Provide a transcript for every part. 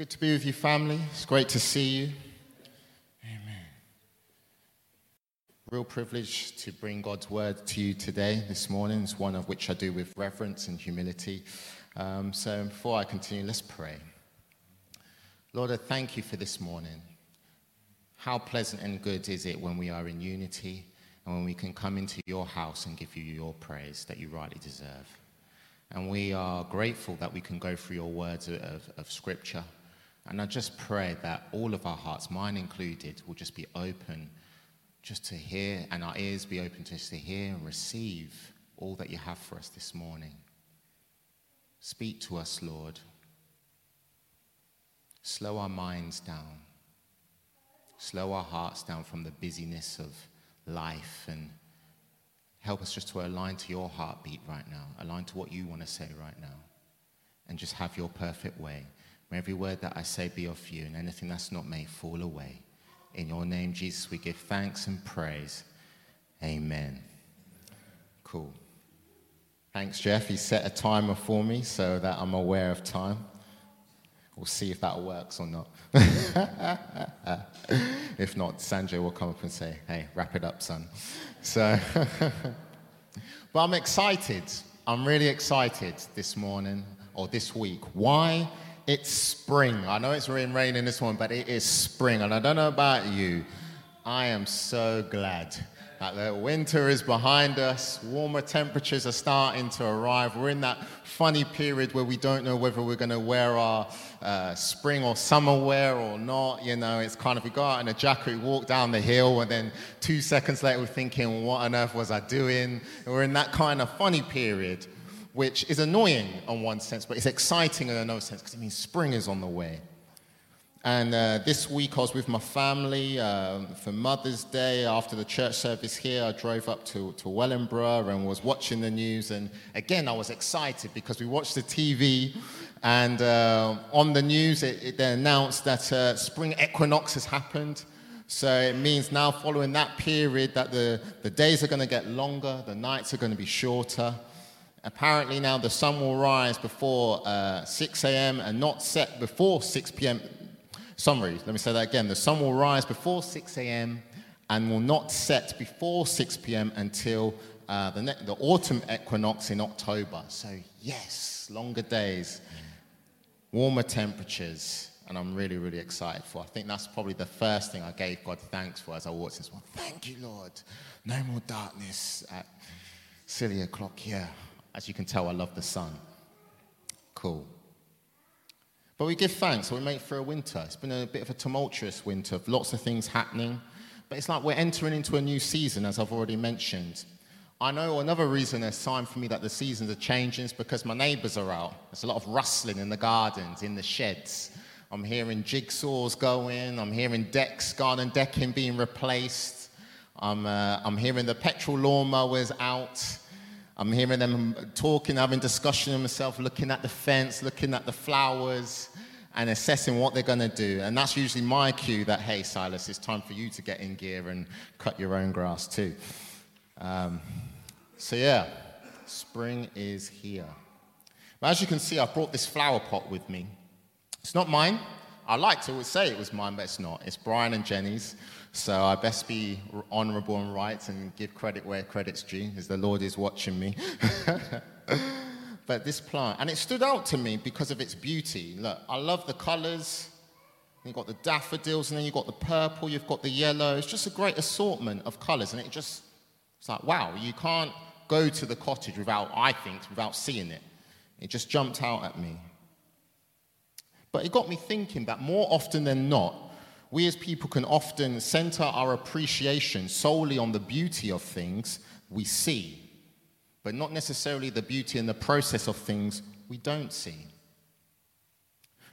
Good to be with you, family. It's great to see you. Amen. Real privilege to bring God's word to you today, this morning. It's one of which I do with reverence and humility. So before I continue, let's pray. Lord, I thank you for this morning. How pleasant and good is it when we are in unity and when we can come into your house and give you your praise that you rightly deserve. And we are grateful that we can go through your words of Scripture. And I just pray that all of our hearts, mine included, will just be open just to hear, and our ears be open just to hear and receive all that you have for us this morning. Speak to us, Lord. Slow our minds down. Slow our hearts down from the busyness of life, and help us just to align to your heartbeat right now, align to what you want to say right now, and just have your perfect way. May every word that I say be of you, and anything that's not made fall away. In your name, Jesus, we give thanks and praise. Amen. Cool. Thanks, Jeff. He set a timer for me so that I'm aware of time. We'll see if that works or not. If not, Sanjay will come up and say, hey, wrap it up, son. So, but I'm excited. I'm really excited this morning or this week. Why? It's spring. I know it's raining this morning, but it is spring. And I don't know about you. I am so glad that the winter is behind us. Warmer temperatures are starting to arrive. We're in that funny period where we don't know whether we're going to wear our spring or summer wear or not. You know, it's kind of, we go out in a jacket, we walk down the hill, and then 2 seconds later we're thinking, what on earth was I doing? And we're in that kind of funny period, which is annoying in one sense, but it's exciting in another sense, because it means spring is on the way. And this week I was with my family for Mother's Day. After the church service here, I drove up to Wellingborough and was watching the news. And again, I was excited because we watched the TV, and on the news they announced that spring equinox has happened. So it means now, following that period, that the days are going to get longer, the nights are going to be shorter. Apparently now the sun will rise before 6 a.m. and not set before 6 p.m., The sun will rise before 6 a.m. and will not set before 6 p.m. until the autumn equinox in October. So yes, longer days, warmer temperatures, and I'm really, really excited for. I think that's probably the first thing I gave God thanks for as I walked this one. Thank you, Lord. No more darkness at silly o'clock here. As you can tell, I love the sun. Cool. But we give thanks, we make it through a winter. It's been a bit of a tumultuous winter, lots of things happening. But it's like we're entering into a new season, as I've already mentioned. I know another reason, a sign for me that the seasons are changing, is because my neighbours are out. There's a lot of rustling in the gardens, in the sheds. I'm hearing jigsaws going, I'm hearing garden decking being replaced. I'm hearing the petrol lawnmowers out. I'm hearing them talking, having discussion with myself, looking at the fence, looking at the flowers, and assessing what they're going to do. And that's usually my cue that, hey, Silas, it's time for you to get in gear and cut your own grass too. Spring is here. But as you can see, I brought this flower pot with me. It's not mine. I like to say it was mine, but it's not. It's Brian and Jenny's. So I best be honourable and right and give credit where credit's due, as the Lord is watching me. But this plant, and it stood out to me because of its beauty. Look, I love the colours. You've got the daffodils, and then you've got the purple, you've got the yellow. It's just a great assortment of colours, and it's like, wow, you can't go to the cottage without seeing it. It just jumped out at me. But it got me thinking that more often than not, we as people can often center our appreciation solely on the beauty of things we see, but not necessarily the beauty in the process of things we don't see.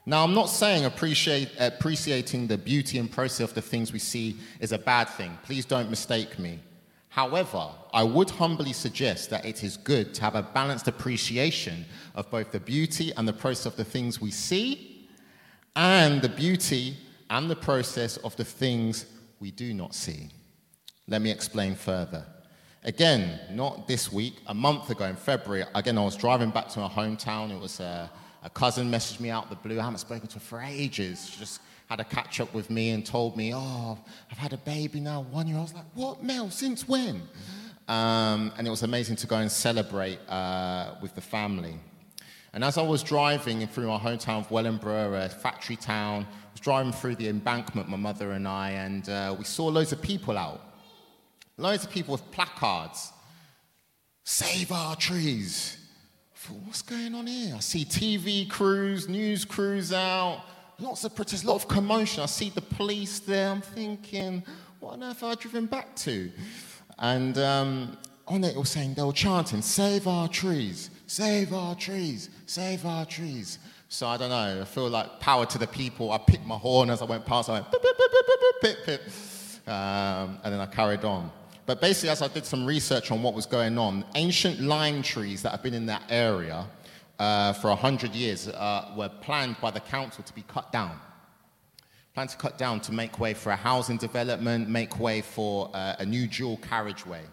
Now, I'm not saying appreciating the beauty and process of the things we see is a bad thing. Please don't mistake me. However, I would humbly suggest that it is good to have a balanced appreciation of both the beauty and the process of the things we see, and the beauty and the process of the things we do not see. Let me explain further. Again, not this week, a month ago in February, I was driving back to my hometown. It was A cousin messaged me out the blue. I haven't spoken to her for ages. She just had a catch up with me and told me, oh, I've had a baby now, 1 year. I was like, what, Mel? Since when? And it was amazing to go and celebrate with the family. And as I was driving through my hometown of Wellingborough, a factory town, I was driving through the embankment, my mother and I, and we saw loads of people out. Loads of people with placards. Save our trees. I thought, what's going on here? I see TV crews, news crews out, lots of protests, a lot of commotion. I see the police there. I'm thinking, what on earth have I driven back to? And on it was saying, they were chanting, save our trees, save our trees, save our trees. So I don't know, I feel like power to the people. I picked my horn as I went past. I went, pip, pip, pip, pip, pip, pip, pip. And then I carried on. But basically, as I did some research on what was going on, ancient lime trees that have been in that area for 100 years were planned by the council to be cut down. Planned to cut down to make way for a housing development, make way for a new dual carriageway.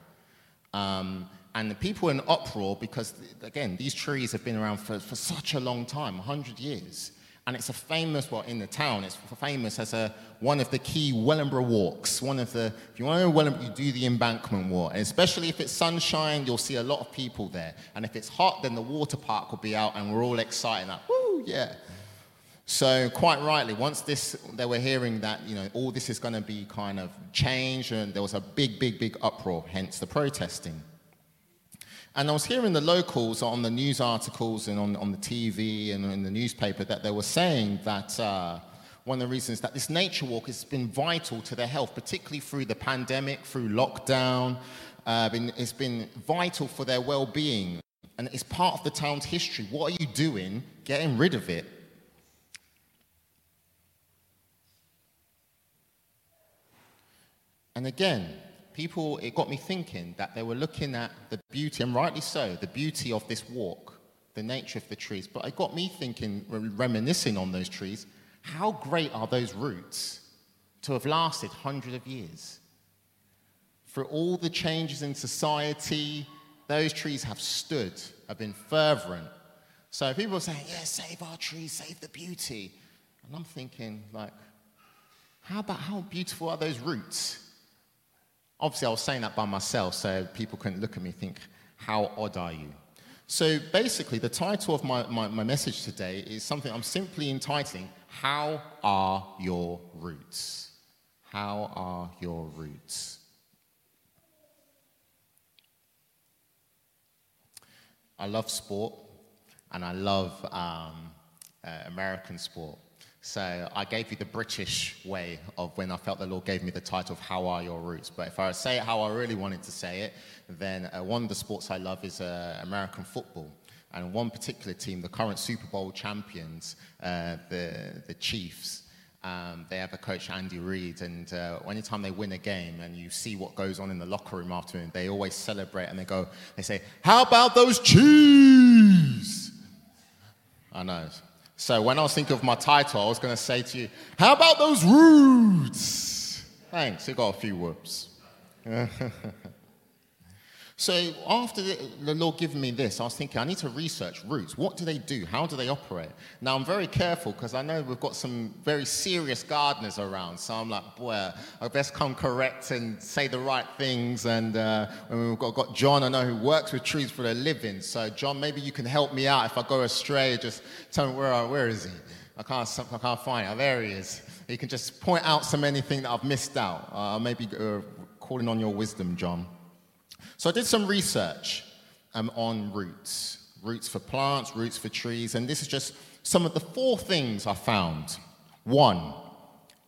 And the people were in uproar because, again, these trees have been around for such a long time, 100 years. And it's a famous, well, in the town, it's famous as one of the key Wellingborough walks. If you want to know Wellingborough, you do the Embankment Walk. And especially if it's sunshine, you'll see a lot of people there. And if it's hot, then the water park will be out and we're all excited, like, woo, yeah. So quite rightly, once this, they were hearing that, you know, all this is going to be kind of changed, and there was a big, big, big uproar, hence the protesting. And I was hearing the locals on the news articles and on the TV and in the newspaper that they were saying that one of the reasons that this nature walk has been vital to their health, particularly through the pandemic, through lockdown. It's been vital for their well-being. And it's part of the town's history. What are you doing getting rid of it? And again, people, it got me thinking that they were looking at the beauty, and rightly so, the beauty of this walk, the nature of the trees. But it got me thinking, reminiscing on those trees, how great are those roots to have lasted hundreds of years? Through all the changes in society, those trees have stood, have been fervent. So people are saying, yeah, save our trees, save the beauty. And I'm thinking, like, how beautiful are those roots? Obviously, I was saying that by myself, so people couldn't look at me and think, how odd are you? So basically, the title of my message today is something I'm simply entitling, How Are Your Roots? How are your roots? I love sport, and I love American sport. So I gave you the British way of when I felt the Lord gave me the title of How Are Your Roots. But if I say it how I really wanted to say it, then one of the sports I love is American football. And one particular team, the current Super Bowl champions, the Chiefs, they have a coach, Andy Reid. And anytime they win a game and you see what goes on in the locker room after, they always celebrate and they say, how about those Chiefs? I know. So when I was thinking of my title, I was going to say to you, how about those roots? Thanks, you got a few whoops. So after the Lord giving me this, I was thinking, I need to research roots. What do they do? How do they operate? Now, I'm very careful because I know we've got some very serious gardeners around. So I'm like, boy, I best come correct and say the right things. And we've got John, I know, who works with trees for a living. So, John, maybe you can help me out if I go astray. Just tell me, where is he? I can't find him. There he is. He can just point out some anything that I've missed out. Maybe calling on your wisdom, John. So I did some research on roots for plants, roots for trees, and this is just some of the 4 things I found. 1,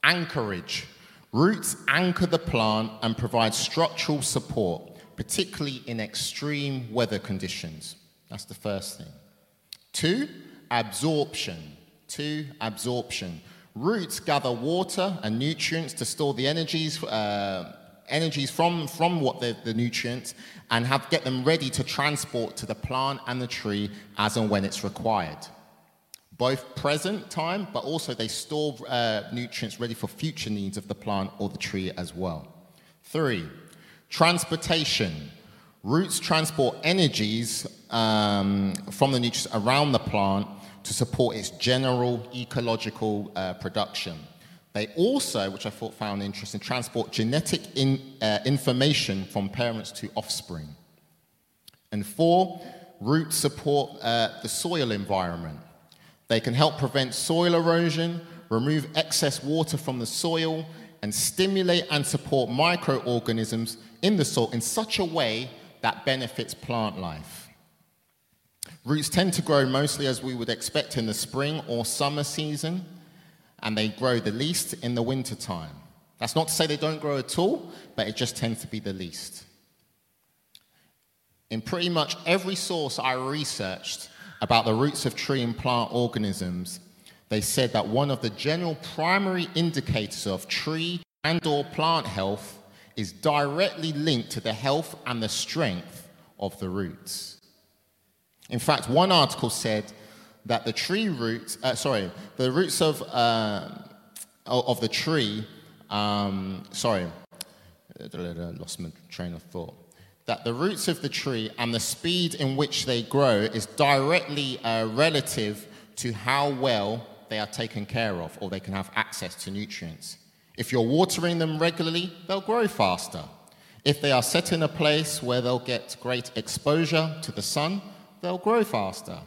anchorage. Roots anchor the plant and provide structural support, particularly in extreme weather conditions. That's the first thing. 2, absorption. Roots gather water and nutrients to store the energies from what the nutrients and get them ready to transport to the plant and the tree as and when it's required. Both present time, but also they store nutrients ready for future needs of the plant or the tree as well. 3, transportation. Roots transport energies from the nutrients around the plant to support its general ecological production. They also, which I thought found interesting, transport genetic information from parents to offspring. And 4, roots support the soil environment. They can help prevent soil erosion, remove excess water from the soil, and stimulate and support microorganisms in the soil in such a way that benefits plant life. Roots tend to grow mostly, as we would expect, in the spring or summer season, and they grow the least in the winter time. That's not to say they don't grow at all, but it just tends to be the least. In pretty much every source I researched about the roots of tree and plant organisms, they said that one of the general primary indicators of tree and/or plant health is directly linked to the health and the strength of the roots. In fact, one article said that the tree roots, the roots of the tree, lost my train of thought. That the roots of the tree and the speed in which they grow is directly relative to how well they are taken care of or they can have access to nutrients. If you're watering them regularly, they'll grow faster. If they are set in a place where they'll get great exposure to the sun, they'll grow faster.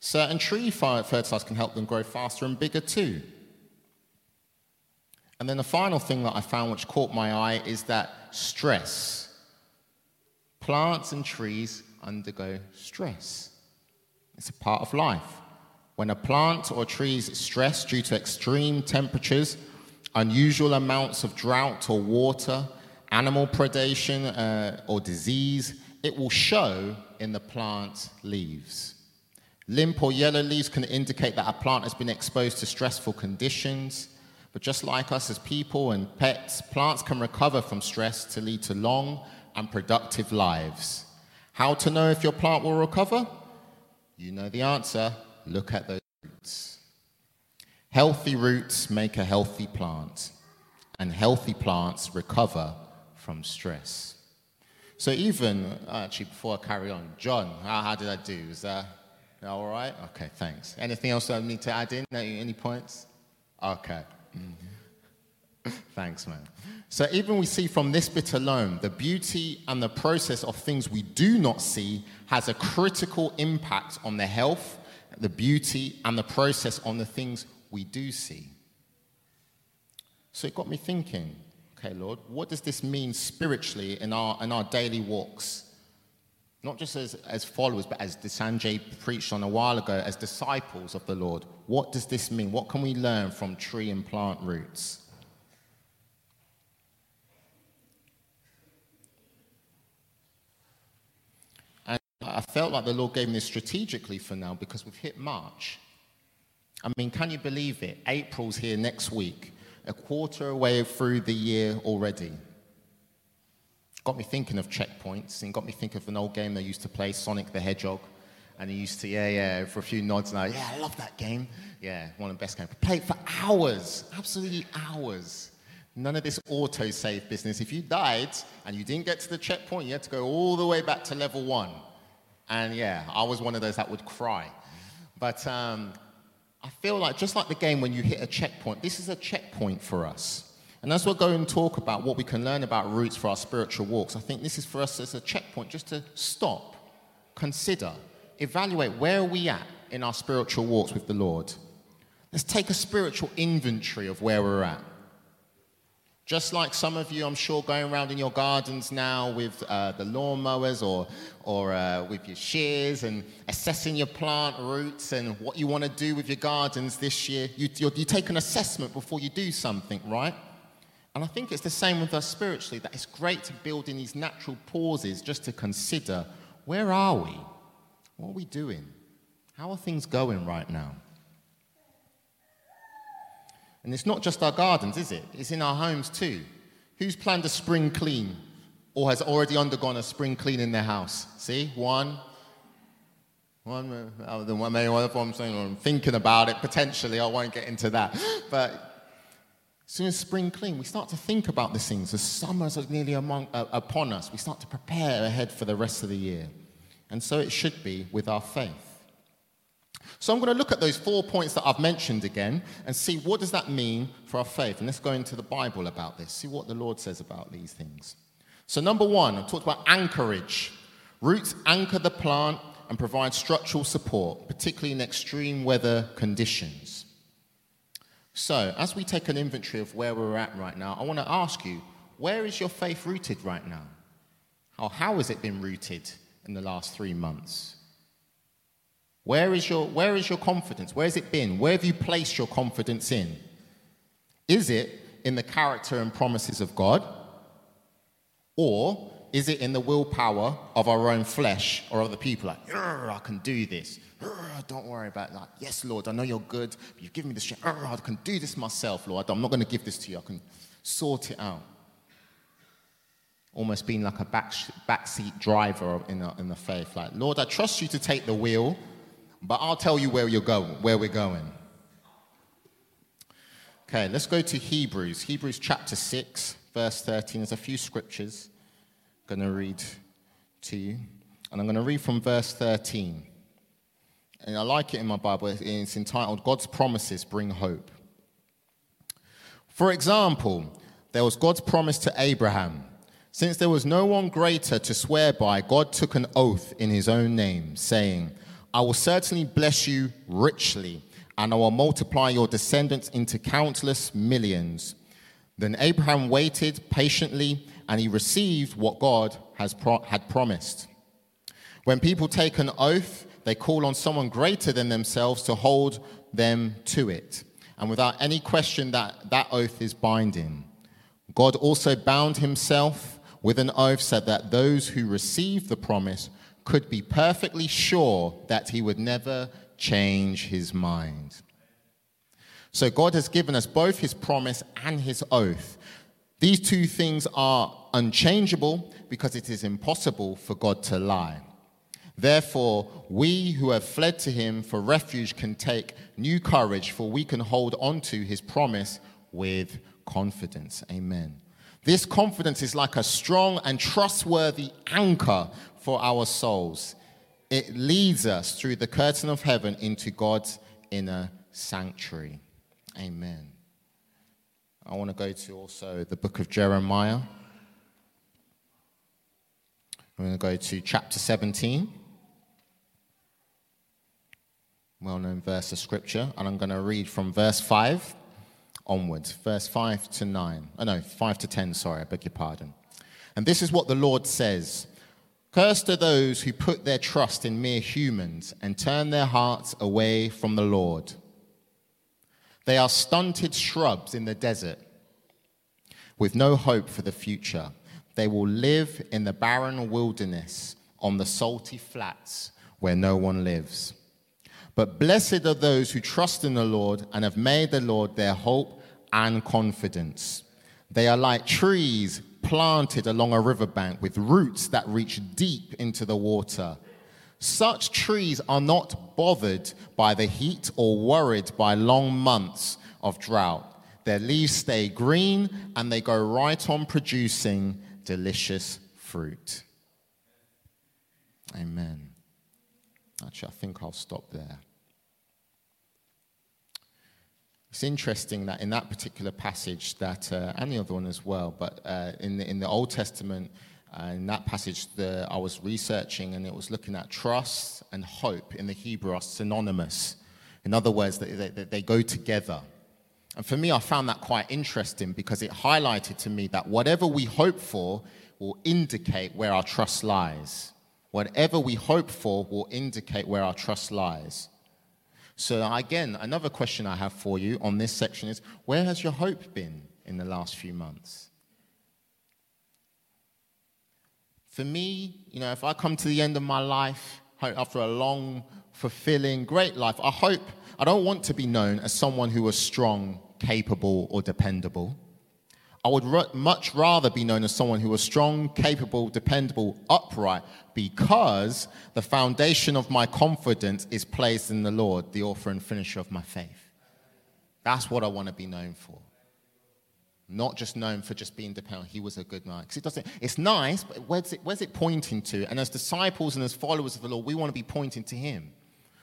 Certain tree fertilizers can help them grow faster and bigger too. And then the final thing that I found which caught my eye is that stress. Plants and trees undergo stress. It's a part of life. When a plant or tree is stressed due to extreme temperatures, unusual amounts of drought or water, animal predation or disease, it will show in the plant's leaves. Limp or yellow leaves can indicate that a plant has been exposed to stressful conditions. But just like us as people and pets, plants can recover from stress to lead to long and productive lives. How to know if your plant will recover? You know the answer. Look at those roots. Healthy roots make a healthy plant, and healthy plants recover from stress. So even, actually, before I carry on, John, how did I do? Is that all right? Okay, thanks. Anything else I need to add in? Any points? Okay. Mm-hmm. Thanks, man. So even we see from this bit alone, the beauty and the process of things we do not see has a critical impact on the health, the beauty, and the process on the things we do see. So it got me thinking, okay, Lord, what does this mean spiritually in our daily walks? Not just as followers, but as Sanjay preached on a while ago, as disciples of the Lord. What does this mean? What can we learn from tree and plant roots? And I felt like the Lord gave me this strategically for now because we've hit March. I mean, can you believe it? April's here next week, a quarter away through the year already. Got me thinking of checkpoints and got me thinking of an old game they used to play, Sonic the Hedgehog. And he used to, for a few nods, and I love that game. Yeah, one of the best games. Played for hours, absolutely hours. None of this auto-save business. If you died and you didn't get to the checkpoint, you had to go all the way back to level 1. And I was one of those that would cry. But I feel like, just like the game when you hit a checkpoint, this is a checkpoint for us. And as we'll go and talk about what we can learn about roots for our spiritual walks, I think this is for us as a checkpoint just to stop, consider, evaluate where are we at in our spiritual walks with the Lord. Let's take a spiritual inventory of where we're at. Just like some of you, I'm sure, going around in your gardens now with the lawnmowers or with your shears and assessing your plant roots and what you want to do with your gardens this year. You take an assessment before you do something, right? And I think it's the same with us spiritually, that it's great to build in these natural pauses just to consider, where are we? What are we doing? How are things going right now? And it's not just our gardens, is it? It's in our homes too. Who's planned a spring clean or has already undergone a spring clean in their house? See, one, maybe one of them saying, I'm thinking about it, potentially, I won't get into that. But as soon as spring clean, we start to think about these things. The summer's nearly upon us. We start to prepare ahead for the rest of the year. And so it should be with our faith. So I'm going to look at those 4 points that I've mentioned again and see what does that mean for our faith. And let's go into the Bible about this, see what the Lord says about these things. So number one, I talked about anchorage. Roots anchor the plant and provide structural support, particularly in extreme weather conditions. So as we take an inventory of where we're at right now, I want to ask you, where is your faith rooted right now? Or how has it been rooted in the last 3 months? Where is your confidence? Where has it been? Where have you placed your confidence in? Is it in the character and promises of God? Or is it in the willpower of our own flesh or other people? Like, I can do this. Don't worry about that. Yes, Lord, I know you're good. But you've given me the strength. I can do this myself, Lord. I'm not going to give this to you. I can sort it out. Almost being like a backseat driver in the faith. Like, Lord, I trust you to take the wheel, but I'll tell you where we're going. Okay, let's go to Hebrews. Hebrews chapter 6, verse 13. There's a few scriptures I'm going to read to you. And I'm going to read from verse 13. And I like it in my Bible. It's entitled, God's Promises Bring Hope. For example, there was God's promise to Abraham. Since there was no one greater to swear by, God took an oath in his own name, saying, I will certainly bless you richly, and I will multiply your descendants into countless millions. Then Abraham waited patiently, and he received what God had promised. When people take an oath, they call on someone greater than themselves to hold them to it, and without any question that oath is binding. God also bound himself with an oath so that those who received the promise could be perfectly sure that he would never change his mind. So God has given us both his promise and his oath. These two things are unchangeable because it is impossible for God to lie. Therefore, we who have fled to him for refuge can take new courage, for we can hold on to his promise with confidence. Amen. This confidence is like a strong and trustworthy anchor for our souls. It leads us through the curtain of heaven into God's inner sanctuary. Amen. I want to go to also the book of Jeremiah. I'm going to go to chapter 17. Well-known verse of scripture. And I'm going to read from verse 5 onwards. Verse 5 to 10, sorry, I beg your pardon. And this is what the Lord says. Cursed are those who put their trust in mere humans and turn their hearts away from the Lord. They are stunted shrubs in the desert with no hope for the future. They will live in the barren wilderness on the salty flats where no one lives. But blessed are those who trust in the Lord and have made the Lord their hope and confidence. They are like trees planted along a riverbank with roots that reach deep into the water. Such trees are not bothered by the heat or worried by long months of drought. Their leaves stay green and they go right on producing delicious fruit. Amen. Actually, I think I'll stop there. It's interesting that in that particular passage that, and the other one as well, but in the Old Testament, in that passage I was researching and it was looking at trust and hope in the Hebrew are synonymous. In other words, they go together. And for me, I found that quite interesting because it highlighted to me that whatever we hope for will indicate where our trust lies. Whatever we hope for will indicate where our trust lies. So again, another question I have for you on this section is, where has your hope been in the last few months? For me, you know, if I come to the end of my life, after a long, fulfilling, great life, I don't want to be known as someone who was strong, capable, or dependable. I would much rather be known as someone who was strong, capable, dependable, upright, because the foundation of my confidence is placed in the Lord, the author and finisher of my faith. That's what I want to be known for. Not just known for just being dependent. He was a good man. Because it's nice, but where's it pointing to? And as disciples and as followers of the Lord, we want to be pointing to him.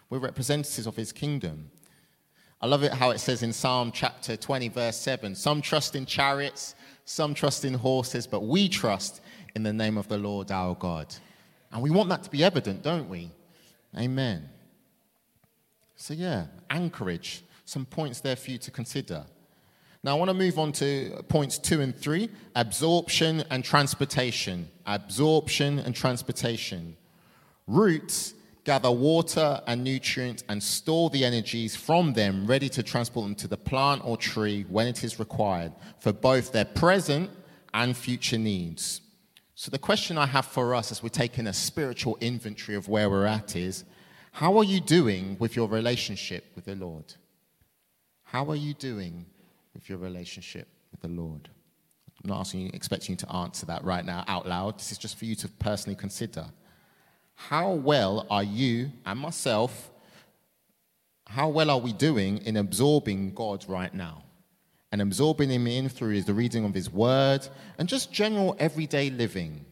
We're representatives of his kingdom. I love it how it says in Psalm chapter 20, verse 7, some trust in chariots, some trust in horses, but we trust in the name of the Lord our God. And we want that to be evident, don't we? Amen. So yeah, anchorage, some points there for you to consider. Now I want to move on to points 2 and 3, absorption and transportation. Absorption and transportation. Roots gather water and nutrients and store the energies from them, ready to transport them to the plant or tree when it is required for both their present and future needs. So the question I have for us as we're taking a spiritual inventory of where we're at is, how are you doing with your relationship with the Lord? How are you doing with your relationship with the Lord? I'm not asking you, expecting you to answer that right now out loud. This is just for you to personally consider. How well are you and myself, how well are we doing in absorbing God right now? And absorbing him in through the reading of his word and just general everyday living,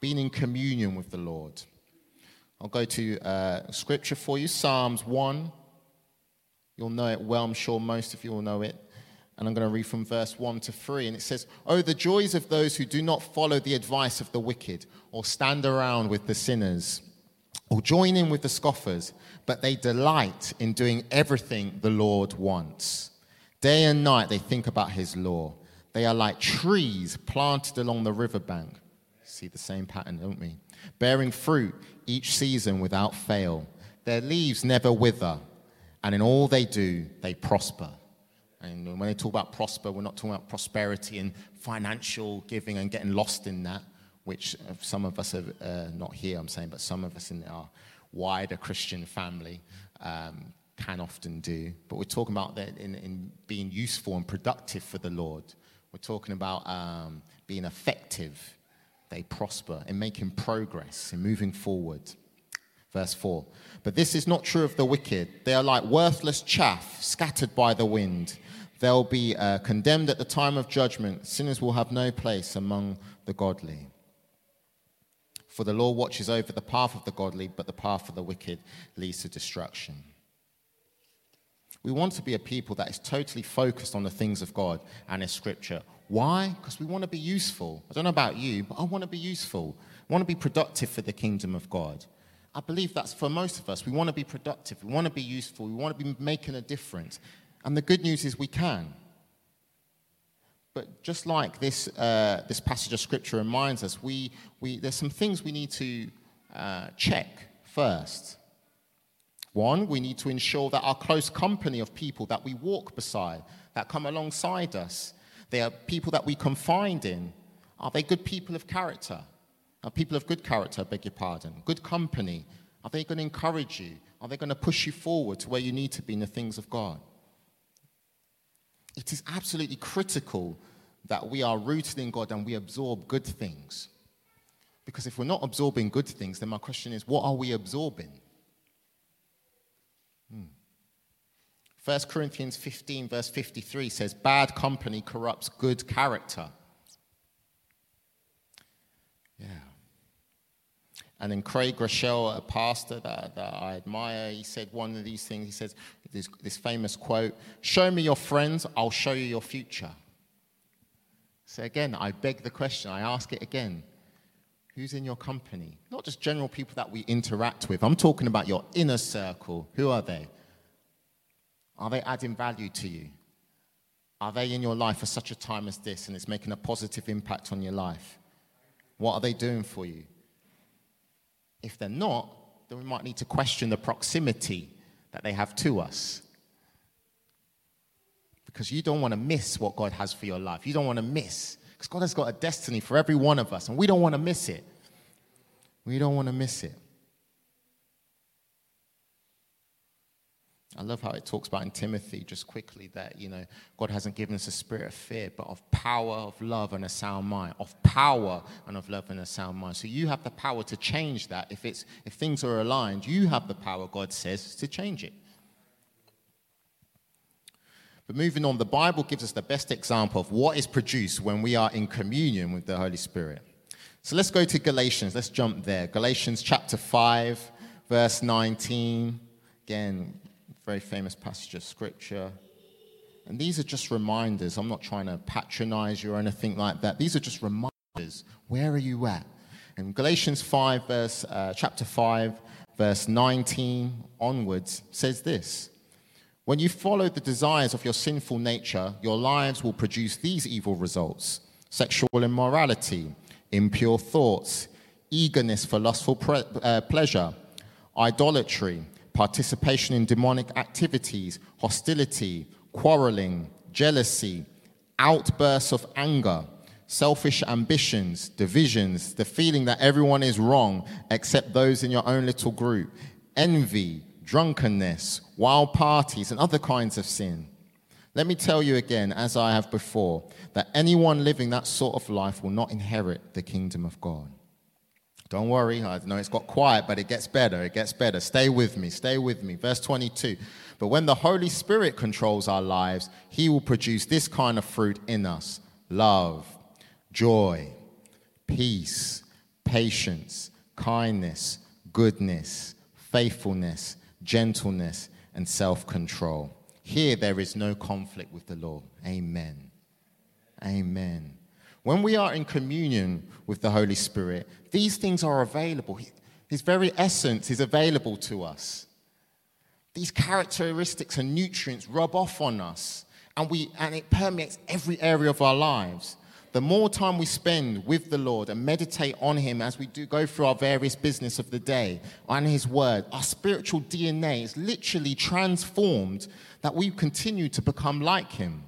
being in communion with the Lord. I'll go to scripture for you, Psalms 1. You'll know it well, I'm sure most of you will know it. And I'm going to read from verse 1 to 3, and it says, "Oh, the joys of those who do not follow the advice of the wicked, or stand around with the sinners, or join in with the scoffers, but they delight in doing everything the Lord wants. Day and night they think about his law. They are like trees planted along the riverbank." See the same pattern, don't we? "Bearing fruit each season without fail. Their leaves never wither, and in all they do, they prosper." And when they talk about prosper, we're not talking about prosperity and financial giving and getting lost in that, which some of us are not here, I'm saying, but some of us in our wider Christian family can often do. But we're talking about that in being useful and productive for the Lord. We're talking about being effective. They prosper in making progress, in moving forward. Verse 4, "But this is not true of the wicked. They are like worthless chaff scattered by the wind. They'll be condemned at the time of judgment. Sinners will have no place among the godly. For the Lord watches over the path of the godly, but the path of the wicked leads to destruction." We want to be a people that is totally focused on the things of God and his scripture. Why? Because we want to be useful. I don't know about you, but I want to be useful. I want to be productive for the kingdom of God. I believe that's for most of us. We want to be productive. We want to be useful. We want to be making a difference. And the good news is we can. But just like this this passage of Scripture reminds us, we there's some things we need to check first. One, we need to ensure that our close company of people that we walk beside, that come alongside us, they are people that we confide in. Are they good people of character? Are people of good character, good company? Are they going to encourage you? Are they going to push you forward to where you need to be in the things of God? It is absolutely critical that we are rooted in God and we absorb good things. Because if we're not absorbing good things, then my question is, what are we absorbing? 1 Corinthians 15, verse 53 says, "Bad company corrupts good character." Yeah. And then Craig Groeschel, a pastor that I admire, he said one of these things. He says this famous quote, "Show me your friends, I'll show you your future." So again, I beg the question, I ask it again. Who's in your company? Not just general people that we interact with. I'm talking about your inner circle. Who are they? Are they adding value to you? Are they in your life for such a time as this and it's making a positive impact on your life? What are they doing for you? If they're not, then we might need to question the proximity that they have to us. Because you don't want to miss what God has for your life. You don't want to miss. Because God has got a destiny for every one of us, and we don't want to miss it. We don't want to miss it. I love how it talks about in Timothy, just quickly, that, you know, God hasn't given us a spirit of fear, but of power, of love, and a sound mind. Of power and of love and a sound mind. So you have the power to change that. If things are aligned, you have the power, God says, to change it. But moving on, the Bible gives us the best example of what is produced when we are in communion with the Holy Spirit. So let's go to Galatians. Let's jump there. Galatians chapter 5, verse 19. Again, very famous passage of scripture. And these are just reminders. I'm not trying to patronize you or anything like that. These are just reminders. Where are you at? In Galatians 5, chapter 5, verse 19 onwards, says this. When you follow the desires of your sinful nature, your lives will produce these evil results: sexual immorality, impure thoughts, eagerness for lustful pleasure, idolatry, participation in demonic activities, hostility, quarreling, jealousy, outbursts of anger, selfish ambitions, divisions, the feeling that everyone is wrong except those in your own little group, envy, drunkenness, wild parties, and other kinds of sin. Let me tell you again, as I have before, that anyone living that sort of life will not inherit the kingdom of God. Don't worry, I know it's got quiet, but it gets better, it gets better. Stay with me. Verse 22, but when the Holy Spirit controls our lives, he will produce this kind of fruit in us: love, joy, peace, patience, kindness, goodness, faithfulness, gentleness, and self-control. Here there is no conflict with the law. Amen. Amen. When we are in communion with the Holy Spirit, these things are available. His very essence is available to us. These characteristics and nutrients rub off on us, and it permeates every area of our lives. The more time we spend with the Lord and meditate on him as we do go through our various business of the day, on his word, our spiritual DNA is literally transformed, that we continue to become like him.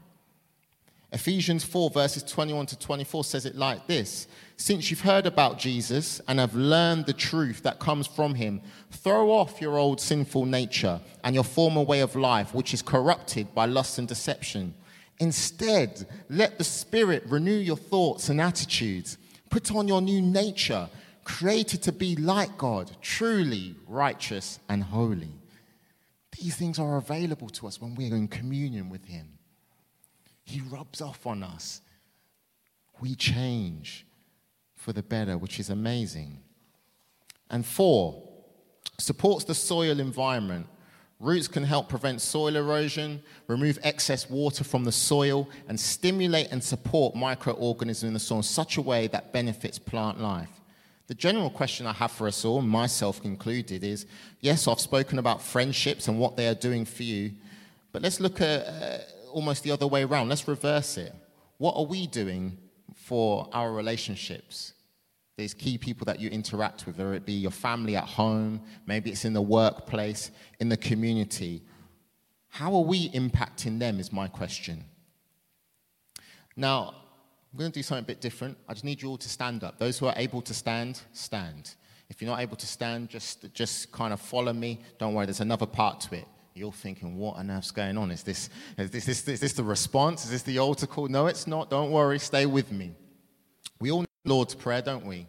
Ephesians 4, verses 21 to 24 says it like this. Since you've heard about Jesus and have learned the truth that comes from him, throw off your old sinful nature and your former way of life, which is corrupted by lust and deception. Instead, let the Spirit renew your thoughts and attitudes. Put on your new nature, created to be like God, truly righteous and holy. These things are available to us when we're in communion with him. He rubs off on us. We change for the better, which is amazing. And 4, supports the soil environment. Roots can help prevent soil erosion, remove excess water from the soil, and stimulate and support microorganisms in the soil in such a way that benefits plant life. The general question I have for us all, myself included, is, yes, I've spoken about friendships and what they are doing for you, but let's look at almost the other way around. Let's reverse it. What are we doing for our relationships? There's key people that you interact with, whether it be your family at home, maybe it's in the workplace, in the community. How are we impacting them is my question. Now, I'm going to do something a bit different. I just need you all to stand up. Those who are able to stand, stand. If you're not able to stand, just kind of follow me. Don't worry, there's another part to it. You're thinking, what on earth's going on? Is this the response? Is this the altar call? No, it's not. Don't worry. Stay with me. We all know the Lord's Prayer, don't we?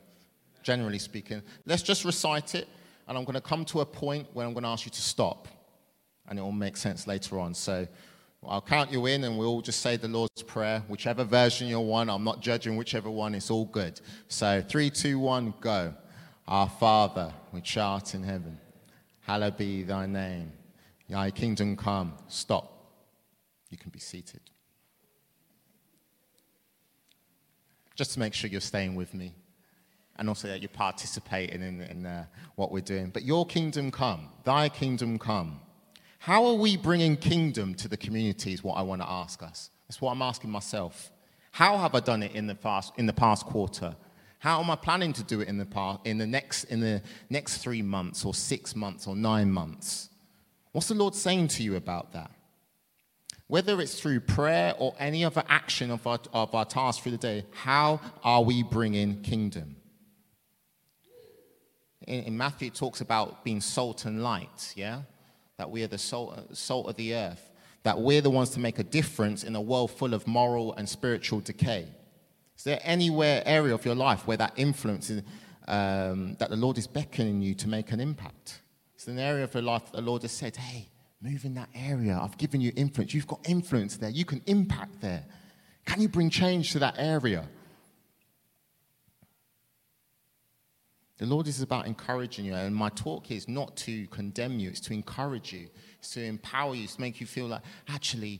Generally speaking. Let's just recite it, and I'm going to come to a point where I'm going to ask you to stop, and it will make sense later on. So I'll count you in, and we'll all just say the Lord's Prayer, whichever version you're on. I'm not judging whichever one. It's all good. So 3, 2, 1, go. Our Father, which art in heaven, hallowed be thy name. Thy kingdom come. Stop. You can be seated. Just to make sure you're staying with me, and also that you're participating in what we're doing. But your kingdom come, thy kingdom come. How are we bringing kingdom to the community is what I want to ask us. That's what I'm asking myself. How have I done it in the past quarter? How am I planning to do it in the next 3 months or 6 months or 9 months? What's the Lord saying to you about that? Whether it's through prayer or any other action of our task through the day, how are we bringing kingdom? In Matthew, it talks about being salt and light, yeah? That we are the salt of the earth. That we're the ones to make a difference in a world full of moral and spiritual decay. Is there anywhere, area of your life where that influence is, that the Lord is beckoning you to make an impact? It's an area of your life that the Lord has said, hey, move in that area. I've given you influence. You've got influence there. You can impact there. Can you bring change to that area? The Lord is about encouraging you, and my talk is not to condemn you, it's to encourage you, it's to empower you, it's to make you feel like, actually,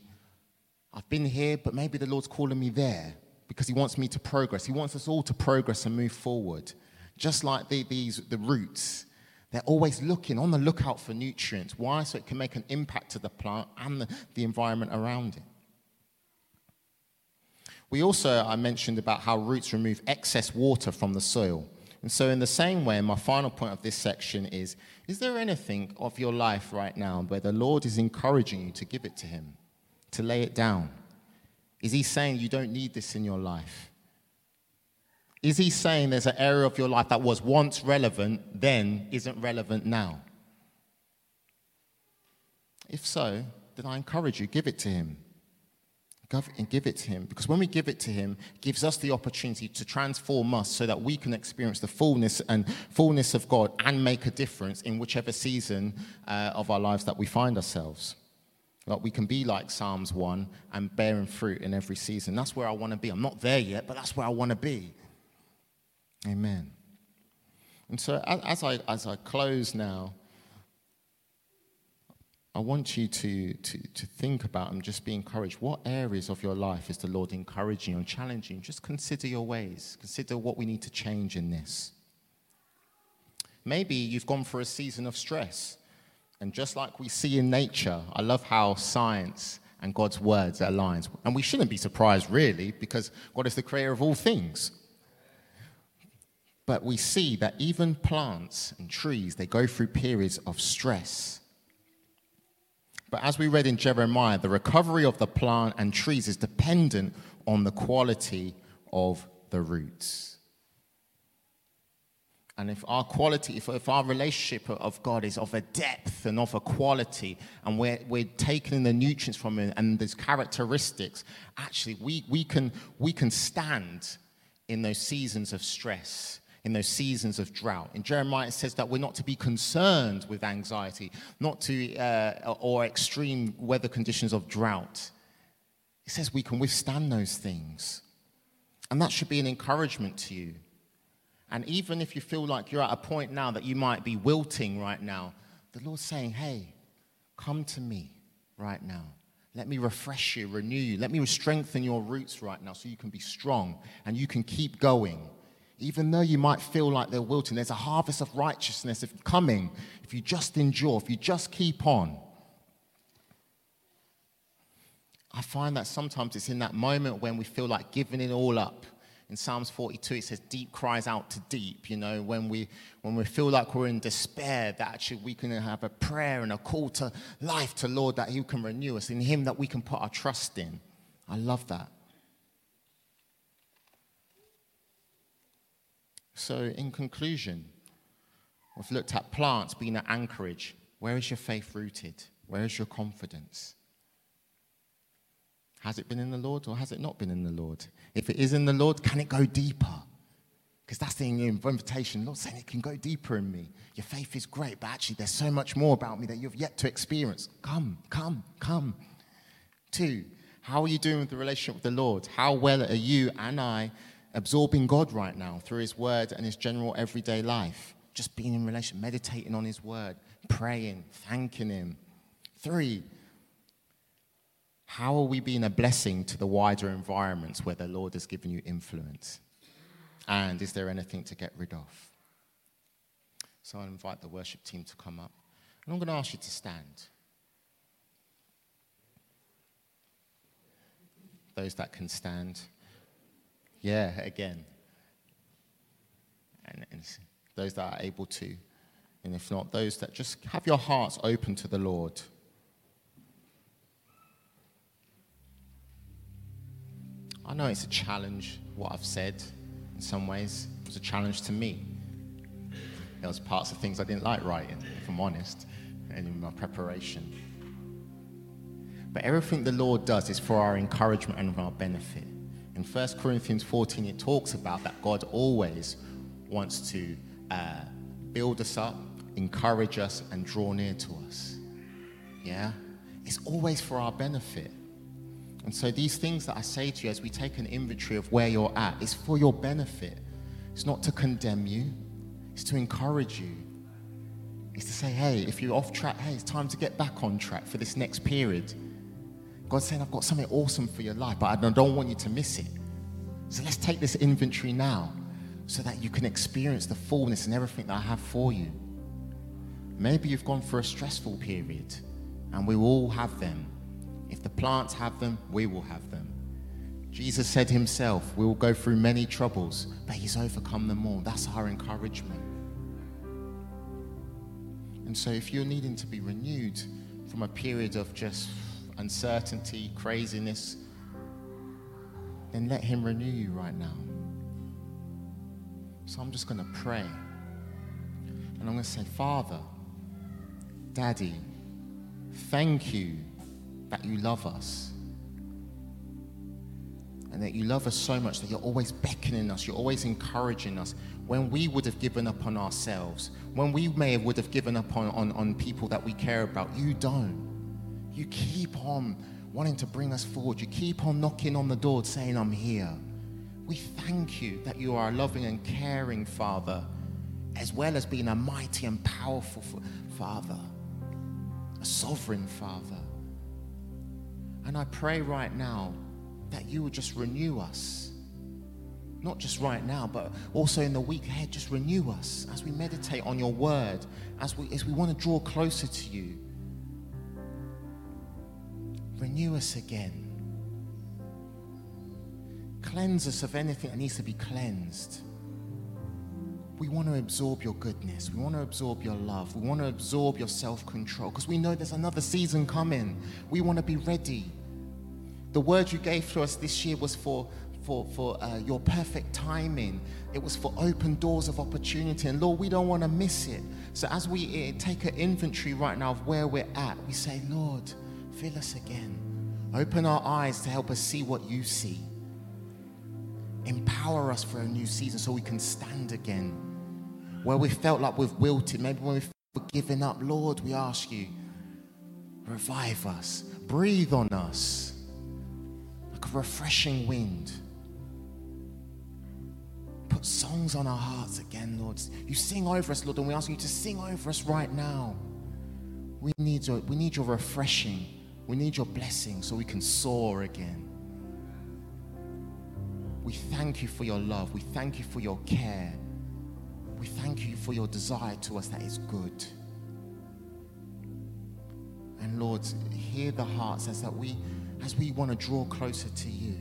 I've been here, but maybe the Lord's calling me there because he wants me to progress. He wants us all to progress and move forward. Just like the roots, they're always looking, on the lookout for nutrients. Why? So it can make an impact to the plant and the environment around it. We also, I mentioned about how roots remove excess water from the soil. And so in the same way, my final point of this section is there anything of your life right now where the Lord is encouraging you to give it to him, to lay it down? Is he saying you don't need this in your life? Is he saying there's an area of your life that was once relevant, then isn't relevant now? If so, then I encourage you, give it to him. Give it to him, because when we give it to him, it gives us the opportunity to transform us so that we can experience the fullness of God and make a difference in whichever season of our lives that we find ourselves. Like we can be like Psalms 1 and bearing fruit in every season. That's where I want to be. I'm not there yet, but that's where I want to be. Amen. And so as I close now, I want you to think about and just be encouraged. What areas of your life is the Lord encouraging you and challenging you? Just consider your ways. Consider what we need to change in this. Maybe you've gone for a season of stress. And just like we see in nature, I love how science and God's words aligns. And we shouldn't be surprised, really, because God is the creator of all things. But we see that even plants and trees, they go through periods of stress. But as we read in Jeremiah, the recovery of the plant and trees is dependent on the quality of the roots. And if our quality, if our relationship of God is of a depth and of a quality, and we're taking the nutrients from it and those characteristics, actually we can stand in those seasons of stress, in those seasons of drought. In Jeremiah, it says that we're not to be concerned with anxiety, not to or extreme weather conditions of drought. It says we can withstand those things. And that should be an encouragement to you. And even if you feel like you're at a point now that you might be wilting right now, the Lord's saying, hey, come to me right now. Let me refresh you, renew you. Let me strengthen your roots right now so you can be strong and you can keep going. Even though you might feel like they're wilting, there's a harvest of righteousness coming if you just endure, if you just keep on. I find that sometimes it's in that moment when we feel like giving it all up. In Psalms 42, it says, deep cries out to deep. You know, when we feel like we're in despair, that actually we can have a prayer and a call to life to Lord, that he can renew us, in him that we can put our trust in. I love that. So in conclusion, we've looked at plants being an anchorage. Where is your faith rooted? Where is your confidence? Has it been in the Lord or has it not been in the Lord? If it is in the Lord, can it go deeper? Because that's the invitation. Lord saying it can go deeper in me. Your faith is great, but actually there's so much more about me that you've yet to experience. Come. 2, how are you doing with the relationship with the Lord? How well are you and I absorbing God right now through his word and his general everyday life? Just being in relation, meditating on his word, praying, thanking him. 3, how are we being a blessing to the wider environments where the Lord has given you influence? And is there anything to get rid of? So I invite the worship team to come up. And I'm going to ask you to stand. Those that can stand. Yeah, again. And those that are able to. And if not, those that just have your hearts open to the Lord. I know it's a challenge, what I've said, in some ways. It was a challenge to me. There was parts of things I didn't like writing, if I'm honest, and in my preparation. But everything the Lord does is for our encouragement and our benefit. In 1 Corinthians 14, it talks about that God always wants to build us up, encourage us, and draw near to us. Yeah? It's always for our benefit. And so these things that I say to you as we take an inventory of where you're at, it's for your benefit. It's not to condemn you. It's to encourage you. It's to say, hey, if you're off track, hey, it's time to get back on track for this next period. God's saying, I've got something awesome for your life, but I don't want you to miss it. So let's take this inventory now so that you can experience the fullness and everything that I have for you. Maybe you've gone for a stressful period, and we all have them. If the plants have them, we will have them. Jesus said himself, we will go through many troubles, but he's overcome them all. That's our encouragement. And so if you're needing to be renewed from a period of just uncertainty, craziness, then let him renew you right now. So I'm just going to pray. And I'm going to say, Father, Daddy, thank you that you love us. And that you love us so much that you're always beckoning us, you're always encouraging us. When we would have given up on ourselves, when we would have given up on people that we care about, you don't. You keep on wanting to bring us forward. You keep on knocking on the door saying, I'm here. We thank you that you are a loving and caring Father, as well as being a mighty and powerful Father, a sovereign Father. And I pray right now that you will just renew us. Not just right now, but also in the week ahead, just renew us as we meditate on your word, as we want to draw closer to you. Renew us again. Cleanse us of anything that needs to be cleansed. We want to absorb your goodness. We want to absorb your love. We want to absorb your self-control, because we know there's another season coming. We want to be ready. The word you gave to us this year was for your perfect timing. It was for open doors of opportunity. And Lord, we don't want to miss it. So as we take an inventory right now of where we're at, we say, Lord, fill us again. Open our eyes to help us see what you see. Empower us for a new season so we can stand again. Where we felt like we've wilted, maybe when we've given up, Lord, we ask you, revive us. Breathe on us like a refreshing wind. Put songs on our hearts again, Lord. You sing over us, Lord, and we ask you to sing over us right now. We need your refreshing. We need your blessing so we can soar again. We thank you for your love. We thank you for your care. We thank you for your desire to us that is good. And Lord, hear the hearts as we want to draw closer to you.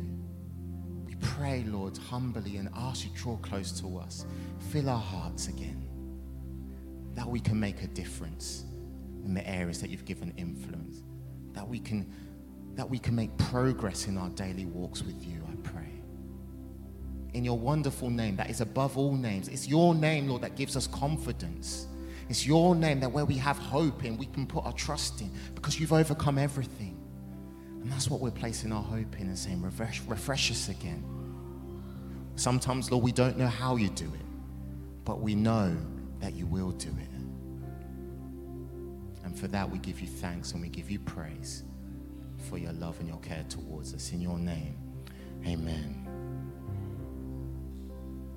We pray, Lord, humbly and ask you to draw close to us. Fill our hearts again, that we can make a difference in the areas that you've given influence, that we can make progress in our daily walks with you, I pray. In your wonderful name that is above all names. It's your name, Lord, that gives us confidence. It's your name that where we have hope in, we can put our trust in, because you've overcome everything. And that's what we're placing our hope in and saying, refresh us again. Sometimes, Lord, we don't know how you do it, but we know that you will do it. And for that, we give you thanks and we give you praise for your love and your care towards us. In your name, amen.